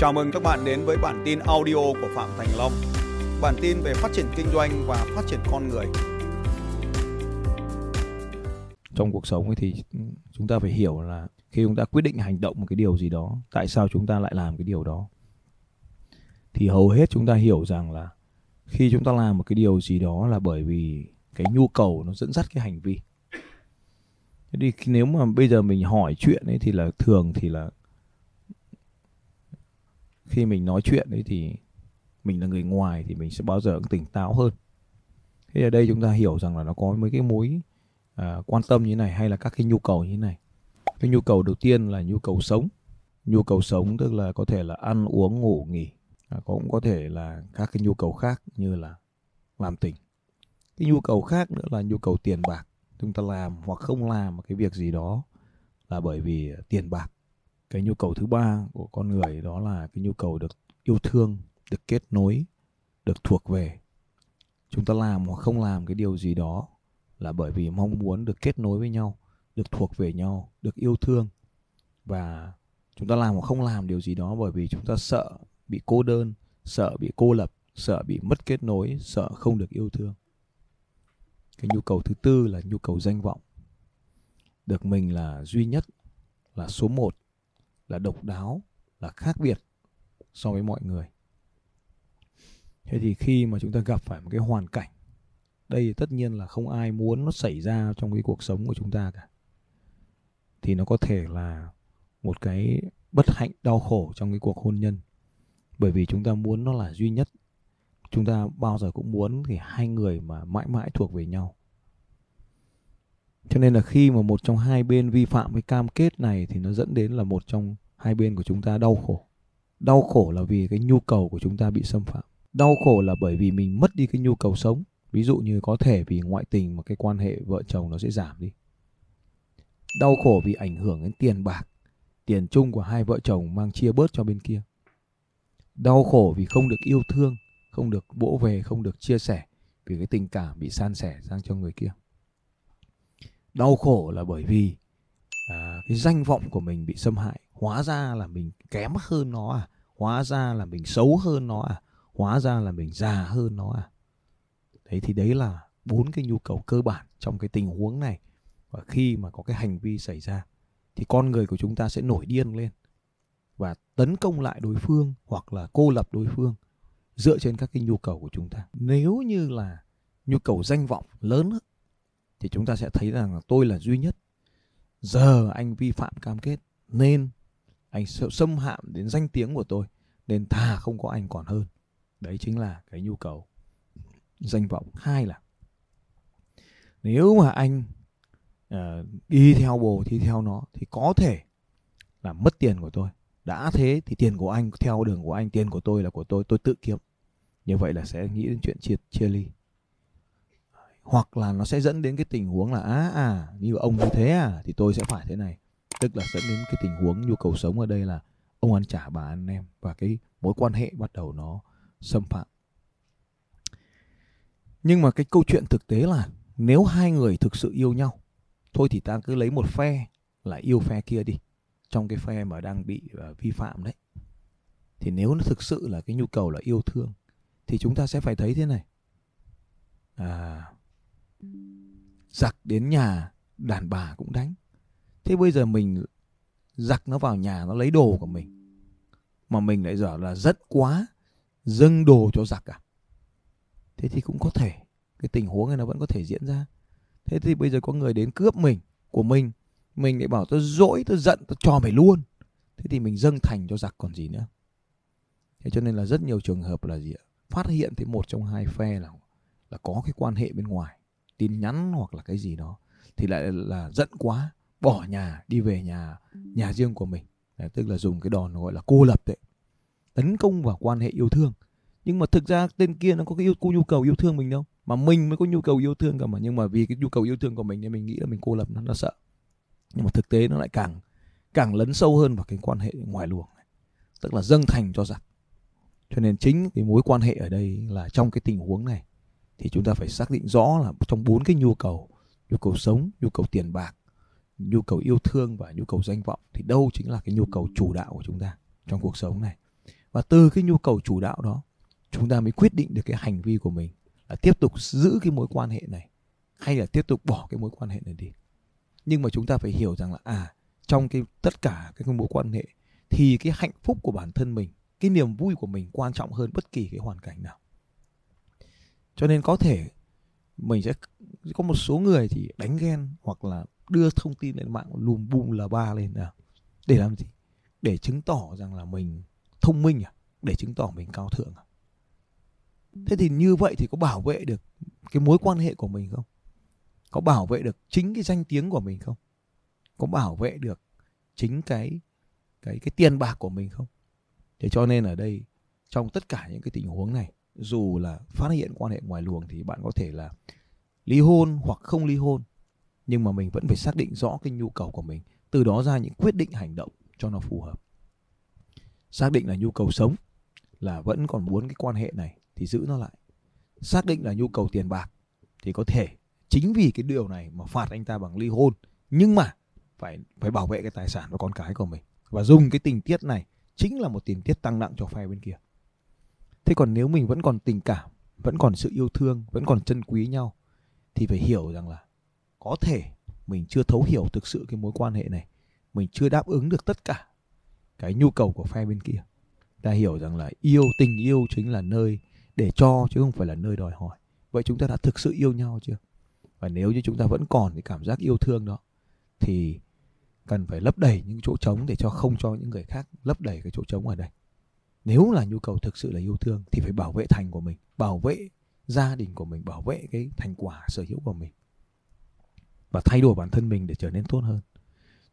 Chào mừng các bạn đến với bản tin audio của Phạm Thành Long. Bản tin về phát triển kinh doanh và phát triển con người. Trong cuộc sống ấy thì chúng ta phải hiểu là khi chúng ta quyết định hành động một cái điều gì đó, tại sao chúng ta lại làm cái điều đó? Thì hầu hết chúng ta hiểu rằng là khi chúng ta làm một cái điều gì đó là bởi vì cái nhu cầu nó dẫn dắt cái hành vi. Thế thì nếu mà bây giờ mình hỏi chuyện ấy thì là thường thì là khi mình nói chuyện ấy thì mình là người ngoài thì mình sẽ bao giờ cũng tỉnh táo hơn. Thế ở đây chúng ta hiểu rằng là nó có mấy cái mối quan tâm như thế này hay là các cái nhu cầu như thế này. Cái nhu cầu đầu tiên là nhu cầu sống. Nhu cầu sống tức là có thể là ăn, uống, ngủ, nghỉ. Cũng có thể là các cái nhu cầu khác như là làm tình. Cái nhu cầu khác nữa là nhu cầu tiền bạc. Chúng ta làm hoặc không làm một cái việc gì đó là bởi vì tiền bạc. Cái nhu cầu thứ ba của con người đó là cái nhu cầu được yêu thương, được kết nối, được thuộc về. Chúng ta làm hoặc không làm cái điều gì đó là bởi vì mong muốn được kết nối với nhau, được thuộc về nhau, được yêu thương. Và chúng ta làm hoặc không làm điều gì đó bởi vì chúng ta sợ bị cô đơn, sợ bị cô lập, sợ bị mất kết nối, sợ không được yêu thương. Cái nhu cầu thứ tư là nhu cầu danh vọng. Được mình là duy nhất, là số một, là độc đáo, là khác biệt so với mọi người. Thế thì khi mà chúng ta gặp phải một cái hoàn cảnh, đây thì tất nhiên là không ai muốn nó xảy ra trong cái cuộc sống của chúng ta cả. Thì nó có thể là một cái bất hạnh đau khổ trong cái cuộc hôn nhân. Bởi vì chúng ta muốn nó là duy nhất. Chúng ta bao giờ cũng muốn thì hai người mà mãi mãi thuộc về nhau. Cho nên là khi mà một trong hai bên vi phạm cái cam kết này thì nó dẫn đến là một trong hai bên của chúng ta đau khổ. Đau khổ là vì cái nhu cầu của chúng ta bị xâm phạm. Đau khổ là bởi vì mình mất đi cái nhu cầu sống. Ví dụ như có thể vì ngoại tình mà cái quan hệ vợ chồng nó sẽ giảm đi. Đau khổ vì ảnh hưởng đến tiền bạc. Tiền chung của hai vợ chồng mang chia bớt cho bên kia. Đau khổ vì không được yêu thương, không được vỗ về, không được chia sẻ. Vì cái tình cảm bị san sẻ sang cho người kia. Đau khổ là bởi vì cái danh vọng của mình bị xâm hại. Hóa ra là mình kém hơn nó à? Hóa ra là mình xấu hơn nó à? Hóa ra là mình già hơn nó à? Đấy thì đấy là bốn cái nhu cầu cơ bản trong cái tình huống này. Và khi mà có cái hành vi xảy ra thì con người của chúng ta sẽ nổi điên lên và tấn công lại đối phương hoặc là cô lập đối phương dựa trên các cái nhu cầu của chúng ta. Nếu như là nhu cầu danh vọng lớn thì chúng ta sẽ thấy rằng là tôi là duy nhất. Giờ anh vi phạm cam kết nên anh sẽ xâm hạm đến danh tiếng của tôi, nên thà không có anh còn hơn. Đấy chính là cái nhu cầu danh vọng. Hai là nếu mà anh đi theo bồ thì theo nó thì có thể là mất tiền của tôi. Đã thế thì tiền của anh theo đường của anh, tiền của tôi là của tôi tự kiếm. Như vậy là sẽ nghĩ đến chuyện chia ly. Hoặc là nó sẽ dẫn đến cái tình huống là như ông như thế à thì tôi sẽ phải thế này. Tức là dẫn đến cái tình huống nhu cầu sống ở đây là ông ăn trả bà ăn em. Và cái mối quan hệ bắt đầu nó xâm phạm. Nhưng mà cái câu chuyện thực tế là nếu hai người thực sự yêu nhau, thôi thì ta cứ lấy một phe là yêu phe kia đi. Trong cái phe mà đang bị vi phạm đấy. Thì nếu nó thực sự là cái nhu cầu là yêu thương thì chúng ta sẽ phải thấy thế này. Giặc đến nhà đàn bà cũng đánh. Thế bây giờ mình giặc nó vào nhà nó lấy đồ của mình, mà mình lại giở là giận quá dâng đồ cho giặc à? Thế thì cũng có thể cái tình huống này nó vẫn có thể diễn ra. Thế thì bây giờ có người đến cướp của mình, mình lại bảo tôi dỗi, tôi giận, tôi cho mày luôn. Thế thì mình dâng thành cho giặc còn gì nữa. Thế cho nên là rất nhiều trường hợp là gì ạ? Phát hiện thấy một trong hai phe là có cái quan hệ bên ngoài, tin nhắn hoặc là cái gì đó, thì lại là giận quá, bỏ nhà, đi về nhà riêng của mình. Đấy, tức là dùng cái đòn gọi là cô lập đấy, tấn công vào quan hệ yêu thương. Nhưng mà thực ra tên kia nó có cái nhu cầu yêu thương mình đâu, mà mình mới có nhu cầu yêu thương cả mà. Nhưng mà vì cái nhu cầu yêu thương của mình nên mình nghĩ là mình cô lập nó sợ. Nhưng mà thực tế nó lại càng lấn sâu hơn vào cái quan hệ ngoài luồng này. Tức là dâng thành cho giặc. Cho nên chính cái mối quan hệ ở đây là trong cái tình huống này thì chúng ta phải xác định rõ là trong bốn cái nhu cầu sống, nhu cầu tiền bạc, nhu cầu yêu thương và nhu cầu danh vọng thì đâu chính là cái nhu cầu chủ đạo của chúng ta trong cuộc sống này. Và từ cái nhu cầu chủ đạo đó, chúng ta mới quyết định được cái hành vi của mình là tiếp tục giữ cái mối quan hệ này hay là tiếp tục bỏ cái mối quan hệ này đi. Nhưng mà chúng ta phải hiểu rằng là trong cái tất cả các mối quan hệ thì cái hạnh phúc của bản thân mình, cái niềm vui của mình quan trọng hơn bất kỳ cái hoàn cảnh nào. Cho nên có thể mình sẽ có một số người thì đánh ghen hoặc là đưa thông tin lên mạng lùm bùm là ba lên nào. Để làm gì? Để chứng tỏ rằng là mình thông minh à? Để chứng tỏ mình cao thượng à? Thế thì như vậy thì có bảo vệ được cái mối quan hệ của mình không? Có bảo vệ được chính cái danh tiếng của mình không? Có bảo vệ được chính cái tiền bạc của mình không? Thế cho nên ở đây, trong tất cả những cái tình huống này, dù là phát hiện quan hệ ngoài luồng thì bạn có thể là ly hôn hoặc không ly hôn, nhưng mà mình vẫn phải xác định rõ cái nhu cầu của mình, từ đó ra những quyết định hành động cho nó phù hợp. Xác định là nhu cầu sống, là vẫn còn muốn cái quan hệ này thì giữ nó lại. Xác định là nhu cầu tiền bạc thì có thể chính vì cái điều này mà phạt anh ta bằng ly hôn, nhưng mà phải bảo vệ cái tài sản và con cái của mình. Và dùng cái tình tiết này chính là một tình tiết tăng nặng cho phe bên kia. Thế còn nếu mình vẫn còn tình cảm, vẫn còn sự yêu thương, vẫn còn trân quý nhau, thì phải hiểu rằng là có thể mình chưa thấu hiểu thực sự cái mối quan hệ này, mình chưa đáp ứng được tất cả cái nhu cầu của phe bên kia. Ta hiểu rằng là tình yêu chính là nơi để cho chứ không phải là nơi đòi hỏi. Vậy chúng ta đã thực sự yêu nhau chưa? Và nếu như chúng ta vẫn còn cái cảm giác yêu thương đó thì cần phải lấp đầy những chỗ trống để không cho những người khác lấp đầy cái chỗ trống ở đây. Nếu là nhu cầu thực sự là yêu thương thì phải bảo vệ thành của mình, bảo vệ gia đình của mình, bảo vệ cái thành quả sở hữu của mình và thay đổi bản thân mình để trở nên tốt hơn.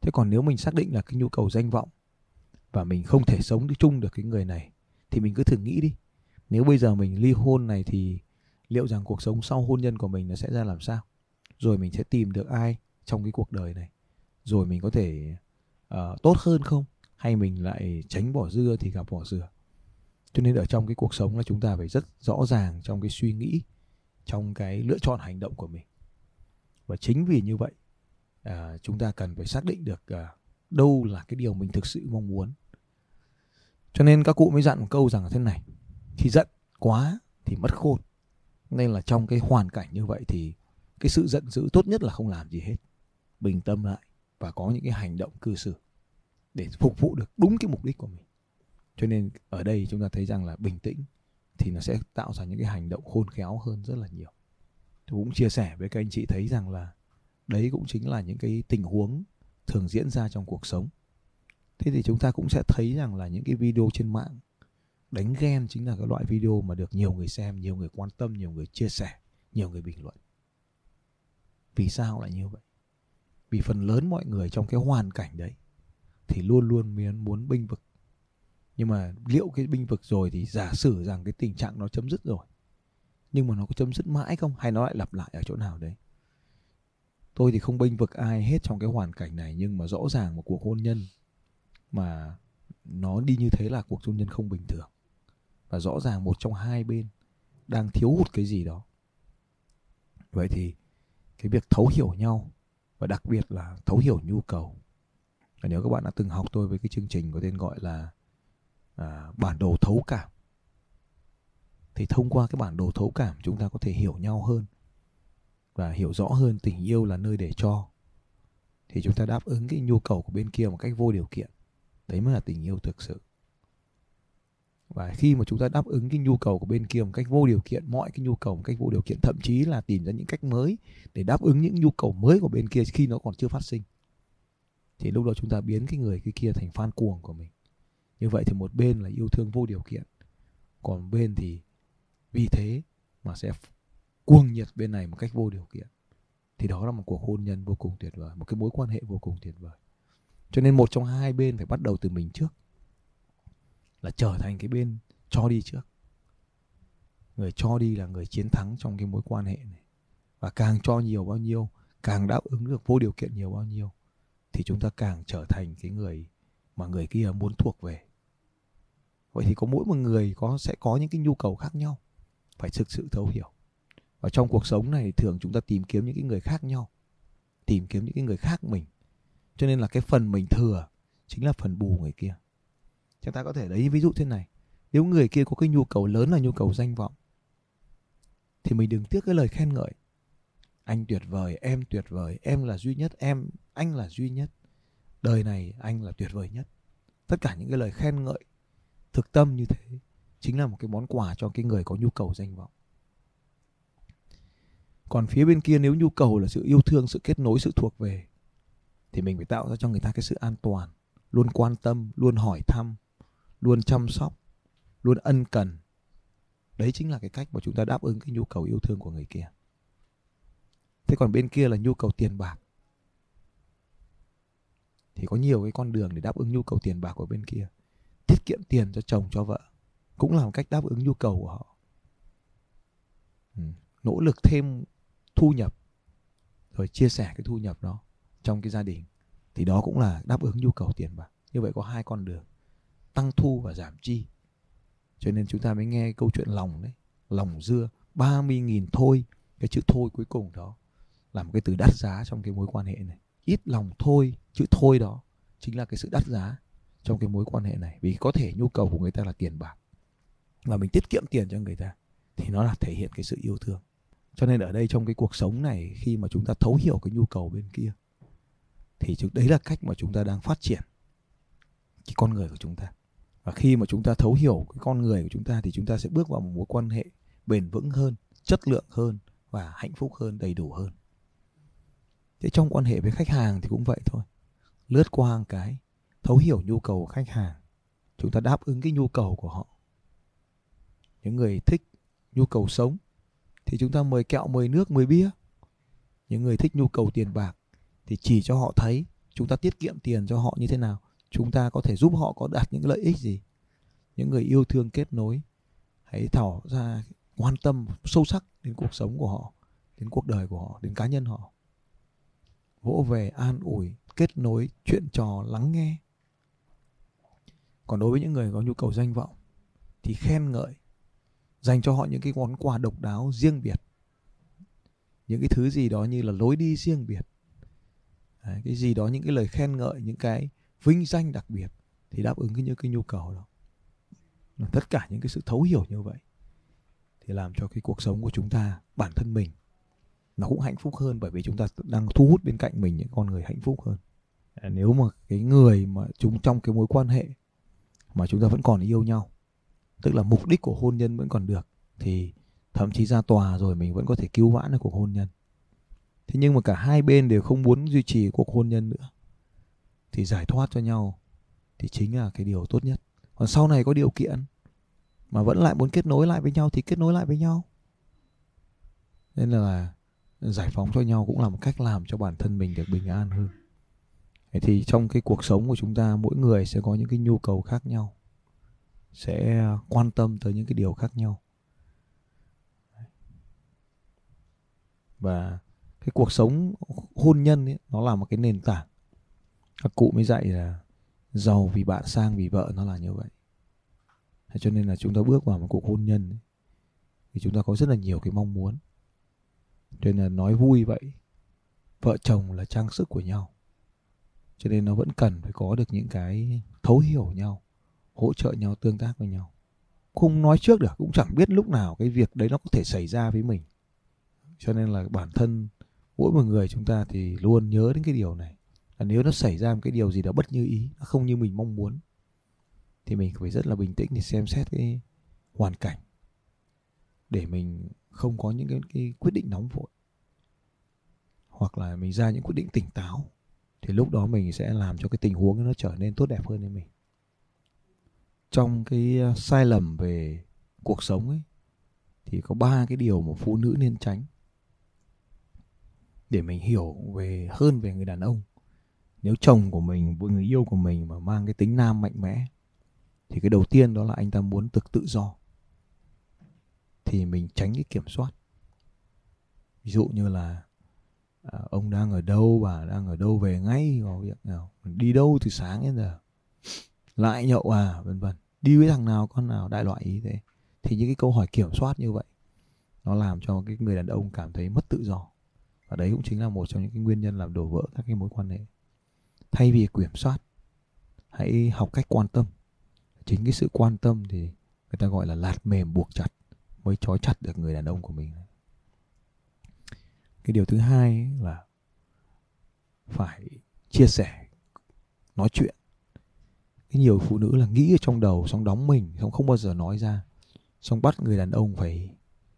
Thế còn nếu mình xác định là cái nhu cầu danh vọng và mình không thể sống chung được cái người này thì mình cứ thử nghĩ đi. Nếu bây giờ mình ly hôn này thì liệu rằng cuộc sống sau hôn nhân của mình nó sẽ ra làm sao? Rồi mình sẽ tìm được ai trong cái cuộc đời này? Rồi mình có thể tốt hơn không? Hay mình lại tránh bỏ dưa thì gặp bỏ dừa? Cho nên ở trong cái cuộc sống là chúng ta phải rất rõ ràng trong cái suy nghĩ, trong cái lựa chọn hành động của mình. Và chính vì như vậy, chúng ta cần phải xác định được đâu là cái điều mình thực sự mong muốn. Cho nên các cụ mới dặn một câu rằng là thế này: khi giận quá thì mất khôn. Nên là trong cái hoàn cảnh như vậy thì cái sự giận dữ tốt nhất là không làm gì hết, bình tâm lại và có những cái hành động cư xử để phục vụ được đúng cái mục đích của mình. Cho nên ở đây chúng ta thấy rằng là bình tĩnh thì nó sẽ tạo ra những cái hành động khôn khéo hơn rất là nhiều. Tôi cũng chia sẻ với các anh chị thấy rằng là đấy cũng chính là những cái tình huống thường diễn ra trong cuộc sống. Thế thì chúng ta cũng sẽ thấy rằng là những cái video trên mạng đánh ghen chính là cái loại video mà được nhiều người xem, nhiều người quan tâm, nhiều người chia sẻ, nhiều người bình luận. Vì sao lại như vậy? Vì phần lớn mọi người trong cái hoàn cảnh đấy thì luôn luôn muốn bênh vực. Nhưng mà liệu cái bênh vực rồi thì giả sử rằng cái tình trạng nó chấm dứt rồi, nhưng mà nó có chấm dứt mãi không? Hay nó lại lặp lại ở chỗ nào đấy? Tôi thì không bênh vực ai hết trong cái hoàn cảnh này, nhưng mà rõ ràng một cuộc hôn nhân mà nó đi như thế là cuộc hôn nhân không bình thường. Và rõ ràng một trong hai bên đang thiếu hụt cái gì đó. Vậy thì cái việc thấu hiểu nhau và đặc biệt là thấu hiểu nhu cầu. Và nếu các bạn đã từng học tôi với cái chương trình có tên gọi là bản đồ thấu cảm, thì thông qua cái bản đồ thấu cảm chúng ta có thể hiểu nhau hơn và hiểu rõ hơn tình yêu là nơi để cho. Thì chúng ta đáp ứng cái nhu cầu của bên kia một cách vô điều kiện. Đấy mới là tình yêu thực sự. Và khi mà chúng ta đáp ứng cái nhu cầu của bên kia một cách vô điều kiện, mọi cái nhu cầu một cách vô điều kiện, thậm chí là tìm ra những cách mới để đáp ứng những nhu cầu mới của bên kia khi nó còn chưa phát sinh, thì lúc đó chúng ta biến cái kia thành fan cuồng của mình. Như vậy thì một bên là yêu thương vô điều kiện, còn một bên thì vì thế mà sẽ cuồng nhiệt bên này một cách vô điều kiện. Thì đó là một cuộc hôn nhân vô cùng tuyệt vời, một cái mối quan hệ vô cùng tuyệt vời. Cho nên một trong hai bên phải bắt đầu từ mình trước, là trở thành cái bên cho đi trước. Người cho đi là người chiến thắng trong cái mối quan hệ này. Và càng cho nhiều bao nhiêu, càng đáp ứng được vô điều kiện nhiều bao nhiêu, thì chúng ta càng trở thành cái người mà người kia muốn thuộc về. Vậy thì có mỗi một người sẽ có những cái nhu cầu khác nhau, phải thực sự thấu hiểu. Và trong cuộc sống này thường chúng ta tìm kiếm những cái người khác nhau, tìm kiếm những cái người khác mình. Cho nên là cái phần mình thừa chính là phần bù người kia. Chúng ta có thể lấy ví dụ thế này: Nếu người kia có cái nhu cầu lớn là nhu cầu danh vọng thì mình đừng tiếc cái lời khen ngợi. Anh tuyệt vời, em là duy nhất, em, anh là duy nhất. Đời này anh là tuyệt vời nhất. Tất cả những cái lời khen ngợi thực tâm như thế chính là một cái món quà cho cái người có nhu cầu danh vọng. Còn phía bên kia nếu nhu cầu là sự yêu thương, sự kết nối, sự thuộc về thì mình phải tạo ra cho người ta cái sự an toàn, luôn quan tâm, luôn hỏi thăm, luôn chăm sóc, luôn ân cần. Đấy chính là cái cách mà chúng ta đáp ứng cái nhu cầu yêu thương của người kia. Thế còn bên kia là nhu cầu tiền bạc thì có nhiều cái con đường để đáp ứng nhu cầu tiền bạc của bên kia. Tiết kiệm tiền cho chồng, cho vợ cũng là một cách đáp ứng nhu cầu của họ. Nỗ lực thêm thu nhập rồi chia sẻ cái thu nhập đó trong cái gia đình thì đó cũng là đáp ứng nhu cầu tiền bạc. Như vậy có hai con đường, tăng thu và giảm chi. Cho nên chúng ta mới nghe câu chuyện lòng đấy, lòng dưa 30.000 thôi. Cái chữ thôi cuối cùng đó là một cái từ đắt giá trong cái mối quan hệ này. Ít lòng thôi, chữ thôi đó chính là cái sự đắt giá trong cái mối quan hệ này. Vì có thể nhu cầu của người ta là tiền bạc và mình tiết kiệm tiền cho người ta thì nó là thể hiện cái sự yêu thương. Cho nên ở đây trong cái cuộc sống này, khi mà chúng ta thấu hiểu cái nhu cầu bên kia thì đấy là cách mà chúng ta đang phát triển cái con người của chúng ta. Và khi mà chúng ta thấu hiểu cái con người của chúng ta thì chúng ta sẽ bước vào một mối quan hệ bền vững hơn, chất lượng hơn và hạnh phúc hơn, đầy đủ hơn. Thế trong quan hệ với khách hàng thì cũng vậy thôi. Lướt qua một cái, thấu hiểu nhu cầu của khách hàng, chúng ta đáp ứng cái nhu cầu của họ. Những người thích nhu cầu sống thì chúng ta mời kẹo, mời nước, mời bia. Những người thích nhu cầu tiền bạc thì chỉ cho họ thấy chúng ta tiết kiệm tiền cho họ như thế nào, chúng ta có thể giúp họ có đạt những lợi ích gì. Những người yêu thương kết nối, hãy tỏ ra quan tâm sâu sắc đến cuộc sống của họ, đến cuộc đời của họ, đến cá nhân họ. Vỗ về, an ủi, kết nối, chuyện trò, lắng nghe. Còn đối với những người có nhu cầu danh vọng thì khen ngợi, dành cho họ những cái món quà độc đáo, riêng biệt. Những cái thứ gì đó như là lối đi riêng biệt. Đấy, cái gì đó, những cái lời khen ngợi, những cái vinh danh đặc biệt thì đáp ứng những cái nhu cầu đó. Tất cả những cái sự thấu hiểu như vậy thì làm cho cái cuộc sống của chúng ta, bản thân mình nó cũng hạnh phúc hơn, bởi vì chúng ta đang thu hút bên cạnh mình những con người hạnh phúc hơn. Nếu mà cái người mà trong cái mối quan hệ mà chúng ta vẫn còn yêu nhau, tức là mục đích của hôn nhân vẫn còn được, thì thậm chí ra tòa rồi mình vẫn có thể cứu vãn được cuộc hôn nhân. Thế nhưng mà cả hai bên đều không muốn duy trì cuộc hôn nhân nữa thì giải thoát cho nhau thì chính là cái điều tốt nhất. Còn sau này có điều kiện mà vẫn lại muốn kết nối lại với nhau thì kết nối lại với nhau. Nên là giải phóng cho nhau cũng là một cách làm cho bản thân mình được bình an hơn. Thì trong cái cuộc sống của chúng ta, mỗi người sẽ có những cái nhu cầu khác nhau, sẽ quan tâm tới những cái điều khác nhau. Và cái cuộc sống hôn nhân ấy, nó là một cái nền tảng. Các cụ mới dạy là giàu vì bạn, sang vì vợ, nó là như vậy. Cho nên là chúng ta bước vào một cuộc hôn nhân ấy, thì chúng ta có rất là nhiều cái mong muốn. Cho nên là nói vui vậy, vợ chồng là trang sức của nhau. Cho nên nó vẫn cần phải có được những cái thấu hiểu nhau, hỗ trợ nhau, tương tác với nhau. Không nói trước được, cũng chẳng biết lúc nào cái việc đấy nó có thể xảy ra với mình. Cho nên là bản thân mỗi một người chúng ta thì luôn nhớ đến cái điều này. Là nếu nó xảy ra một cái điều gì đó bất như ý, nó không như mình mong muốn, thì mình phải rất là bình tĩnh để xem xét cái hoàn cảnh, để mình không có những cái quyết định nóng vội. Hoặc là mình ra những quyết định tỉnh táo thì lúc đó mình sẽ làm cho cái tình huống nó trở nên tốt đẹp hơn với mình. Trong cái sai lầm về cuộc sống ấy thì có 3 cái điều mà phụ nữ nên tránh. Để mình hiểu hơn về người đàn ông. Nếu chồng của mình, người yêu của mình mà mang cái tính nam mạnh mẽ thì cái đầu tiên đó là anh ta muốn được tự do. Thì mình tránh cái kiểm soát. Ví dụ như là ông đang ở đâu, bà đang ở đâu, về ngay vào việc nào, đi đâu từ sáng đến giờ, lại nhậu à, vân vân, đi với thằng nào con nào, đại loại ý thế. Thì những cái câu hỏi kiểm soát như vậy nó làm cho cái người đàn ông cảm thấy mất tự do. Và đấy cũng chính là một trong những cái nguyên nhân làm đổ vỡ các cái mối quan hệ. Thay vì kiểm soát, hãy học cách quan tâm. Chính cái sự quan tâm thì Người ta gọi là lạt mềm buộc chặt mới trói chặt được người đàn ông của mình. Cái điều thứ hai là phải chia sẻ, nói chuyện. Cái nhiều phụ nữ là nghĩ ở trong đầu, xong đóng mình, xong không bao giờ nói ra, xong bắt người đàn ông phải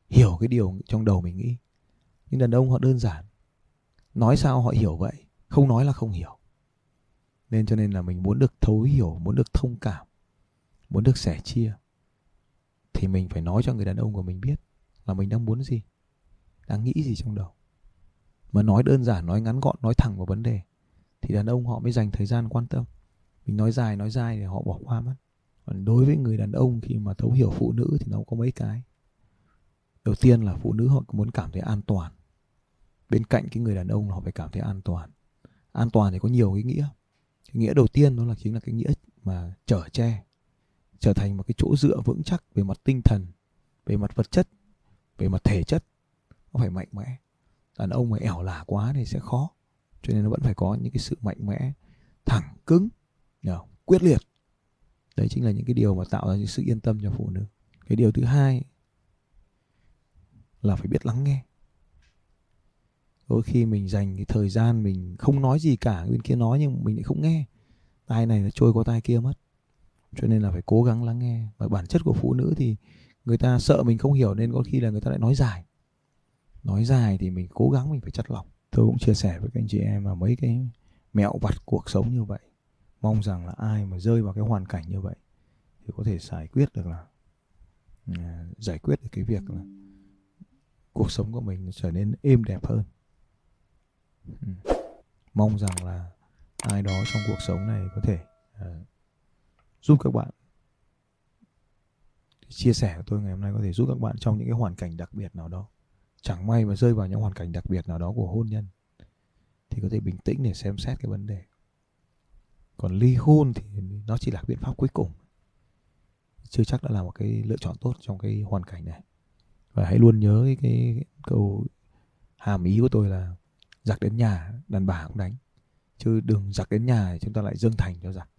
hiểu cái điều trong đầu mình nghĩ. Nhưng đàn ông họ đơn giản, nói sao họ hiểu vậy, không nói là không hiểu. Nên cho nên là mình muốn được thấu hiểu, muốn được thông cảm, muốn được sẻ chia, thì mình phải nói cho người đàn ông của mình biết là mình đang muốn gì, đang nghĩ gì trong đầu. Mà nói đơn giản, nói ngắn gọn, nói thẳng vào vấn đề thì đàn ông họ mới dành thời gian quan tâm. Mình nói dài thì họ bỏ qua mất. Còn đối với người đàn ông khi mà thấu hiểu phụ nữ thì nó có mấy cái. Đầu tiên là phụ nữ họ muốn cảm thấy an toàn. Bên cạnh cái người đàn ông họ phải cảm thấy an toàn. An toàn thì có nhiều cái nghĩa. Cái nghĩa đầu tiên đó là chính là cái nghĩa mà chở che, trở thành một cái chỗ dựa vững chắc về mặt tinh thần, về mặt vật chất, về mặt thể chất. Nó phải mạnh mẽ. Đàn ông mà ẻo lả quá thì sẽ khó. Cho nên nó vẫn phải có những cái sự mạnh mẽ, thẳng cứng, quyết liệt. Đấy chính là những cái điều mà tạo ra những sự yên tâm cho phụ nữ. Cái điều thứ hai là phải biết lắng nghe. Đôi khi mình dành cái thời gian mình không nói gì cả, bên kia nói nhưng mình lại không nghe. Tai này nó trôi qua tai kia mất. Cho nên là phải cố gắng lắng nghe. Và bản chất của phụ nữ thì người ta sợ mình không hiểu nên có khi là người ta lại nói dài. Nói dài thì mình cố gắng mình phải chắt lọc. Tôi cũng chia sẻ với các anh chị em là mấy cái mẹo vặt cuộc sống như vậy. Mong rằng là ai mà rơi vào cái hoàn cảnh như vậy thì có thể giải quyết được là cái việc là cuộc sống của mình trở nên êm đẹp hơn. Mong rằng là ai đó trong cuộc sống này có thể giúp các bạn. Chia sẻ của tôi ngày hôm nay có thể giúp các bạn trong những cái hoàn cảnh đặc biệt nào đó. Chẳng may mà rơi vào những hoàn cảnh đặc biệt nào đó của hôn nhân thì có thể bình tĩnh để xem xét cái vấn đề. Còn ly hôn thì nó chỉ là biện pháp cuối cùng, chưa chắc đã là một cái lựa chọn tốt trong cái hoàn cảnh này. Và hãy luôn nhớ cái câu hàm ý của tôi là giặc đến nhà đàn bà cũng đánh, chứ đừng giặc đến nhà chúng ta lại dâng thành cho giặc.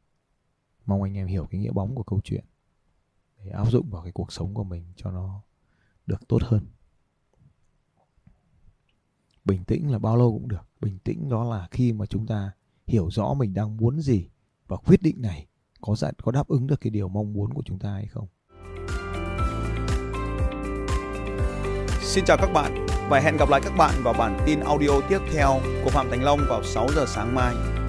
Mong anh em hiểu cái nghĩa bóng của câu chuyện để áp dụng vào cái cuộc sống của mình cho nó được tốt hơn. Bình tĩnh là bao lâu cũng được. Bình tĩnh đó là khi mà chúng ta hiểu rõ mình đang muốn gì và quyết định này có đáp ứng được cái điều mong muốn của chúng ta hay không. Xin chào các bạn và hẹn gặp lại các bạn vào bản tin audio tiếp theo của Phạm Thành Long vào 6 giờ sáng mai.